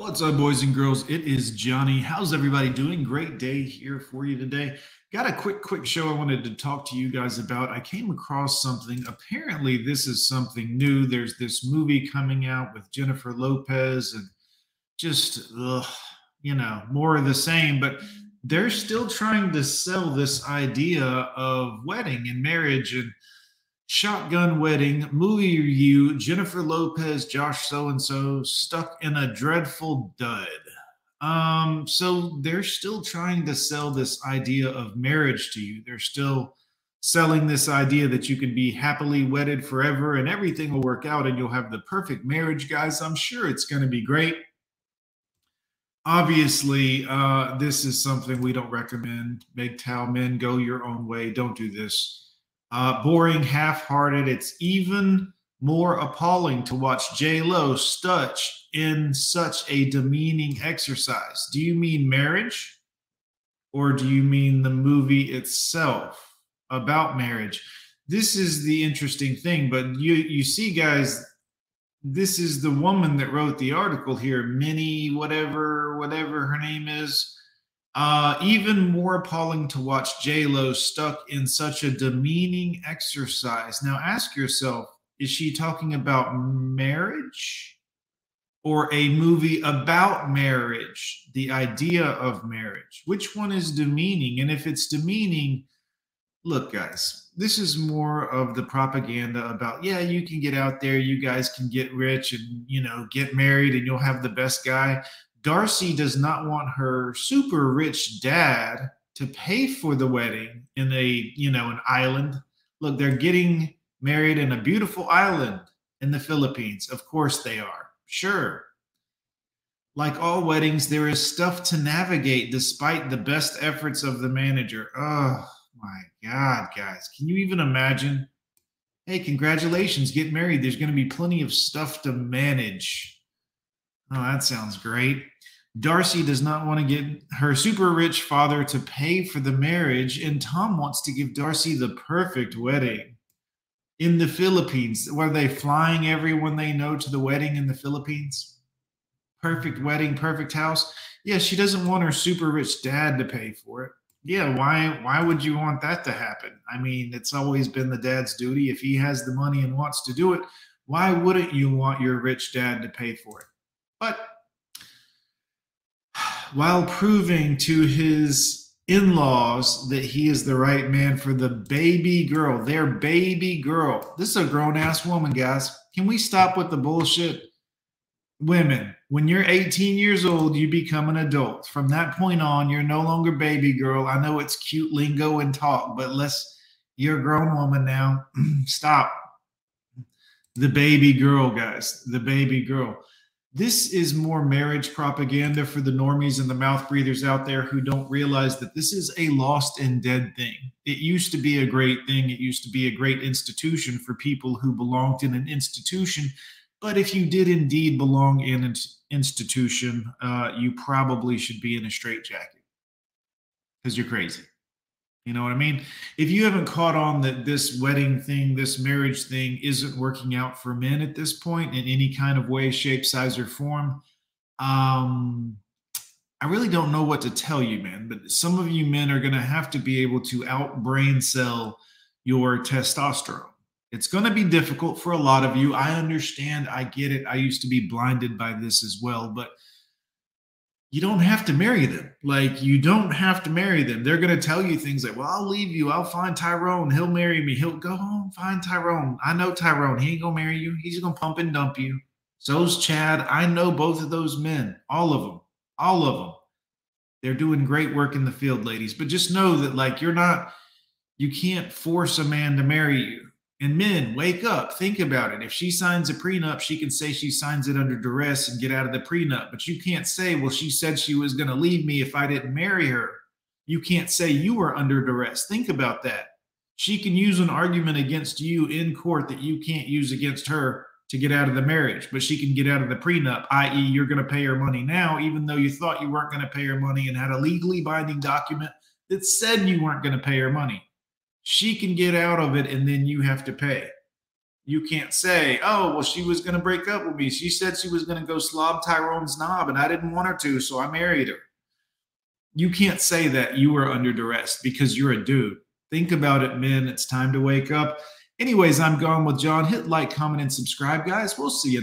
What's up, boys and girls? It is Johnny. How's everybody doing? Great day here for you today. Got a quick show I wanted to talk to you guys about. I came across something. Apparently, this is something new. There's this movie coming out with Jennifer Lopez and just, you know, more of the same. But they're still trying to sell this idea of wedding and marriage and shotgun wedding, movie review, Jennifer Lopez, Josh so-and-so, stuck in a dreadful dud. So they're still trying to sell this idea of marriage to you. They're still selling this idea that you can be happily wedded forever and everything will work out and you'll have the perfect marriage, guys. I'm sure it's going to be great. Obviously, this is something we don't recommend. MGTOW men, go your own way. Don't do this. Boring, half-hearted. It's even more appalling to watch J-Lo Stutch in such a demeaning exercise. Do you mean marriage? Or do you mean the movie itself about marriage? This is the interesting thing, but you see, guys, this is the woman that wrote the article here, Minnie, whatever her name is. Even more appalling to watch J-Lo stuck in such a demeaning exercise. Now ask yourself, is she talking about marriage or a movie about marriage, the idea of marriage? Which one is demeaning? And if it's demeaning, look, guys, this is more of the propaganda about, yeah, you can get out there, you guys can get rich and, you know, get married and you'll have the best guy. Darcy does not want her super rich dad to pay for the wedding in a, you know, an island. Look, they're getting married in a beautiful island in the Philippines. Of course they are. Sure. Like all weddings, there is stuff to navigate despite the best efforts of the manager. Oh my God, guys. Can you even imagine? Hey, congratulations, get married. There's going to be plenty of stuff to manage. Oh, that sounds great. Darcy does not want to get her super rich father to pay for the marriage, and Tom wants to give Darcy the perfect wedding in the Philippines. What are they, flying everyone they know to the wedding in the Philippines? Perfect wedding, perfect house. Yeah, she doesn't want her super rich dad to pay for it. Yeah, why would you want that to happen? I mean, it's always been the dad's duty. If he has the money and wants to do it, why wouldn't you want your rich dad to pay for it? But while proving to his in-laws that he is the right man for the baby girl, their baby girl. This is a grown-ass woman, guys. Can we stop with the bullshit? Women, when you're 18 years old, you become an adult. From that point on, you're no longer baby girl. I know it's cute lingo and talk, but you're a grown woman now. Stop. The baby girl, guys. The baby girl. This is more marriage propaganda for the normies and the mouth breathers out there who don't realize that this is a lost and dead thing. It used to be a great thing. It used to be a great institution for people who belonged in an institution. But if you did indeed belong in an institution, you probably should be in a straitjacket because you're crazy. You know what I mean? If you haven't caught on that this wedding thing, this marriage thing isn't working out for men at this point in any kind of way, shape, size, or form, I really don't know what to tell you, man. But some of you men are going to have to be able to out-brain cell your testosterone. It's going to be difficult for a lot of you. I understand. I get it. I used to be blinded by this as well, but you don't have to marry them. Like, you don't have to marry them. They're going to tell you things like, well, I'll leave you. I'll find Tyrone. He'll marry me. He'll go home, find Tyrone. I know Tyrone. He ain't going to marry you. He's going to pump and dump you. So's Chad. I know both of those men, all of them, all of them. They're doing great work in the field, ladies. But just know that, like, you can't force a man to marry you. And men, wake up, think about it. If she signs a prenup, she can say she signs it under duress and get out of the prenup. But you can't say, well, she said she was going to leave me if I didn't marry her. You can't say you were under duress. Think about that. She can use an argument against you in court that you can't use against her to get out of the marriage, but she can get out of the prenup, i.e. you're going to pay her money now, even though you thought you weren't going to pay her money and had a legally binding document that said you weren't going to pay her money. She can get out of it, and then you have to pay. You can't say, oh, well, she was going to break up with me. She said she was going to go slob Tyrone's knob, and I didn't want her to, so I married her. You can't say that you were under duress because you're a dude. Think about it, men. It's time to wake up. Anyways, I'm gone with John. Hit like, comment, and subscribe, guys. We'll see you next time.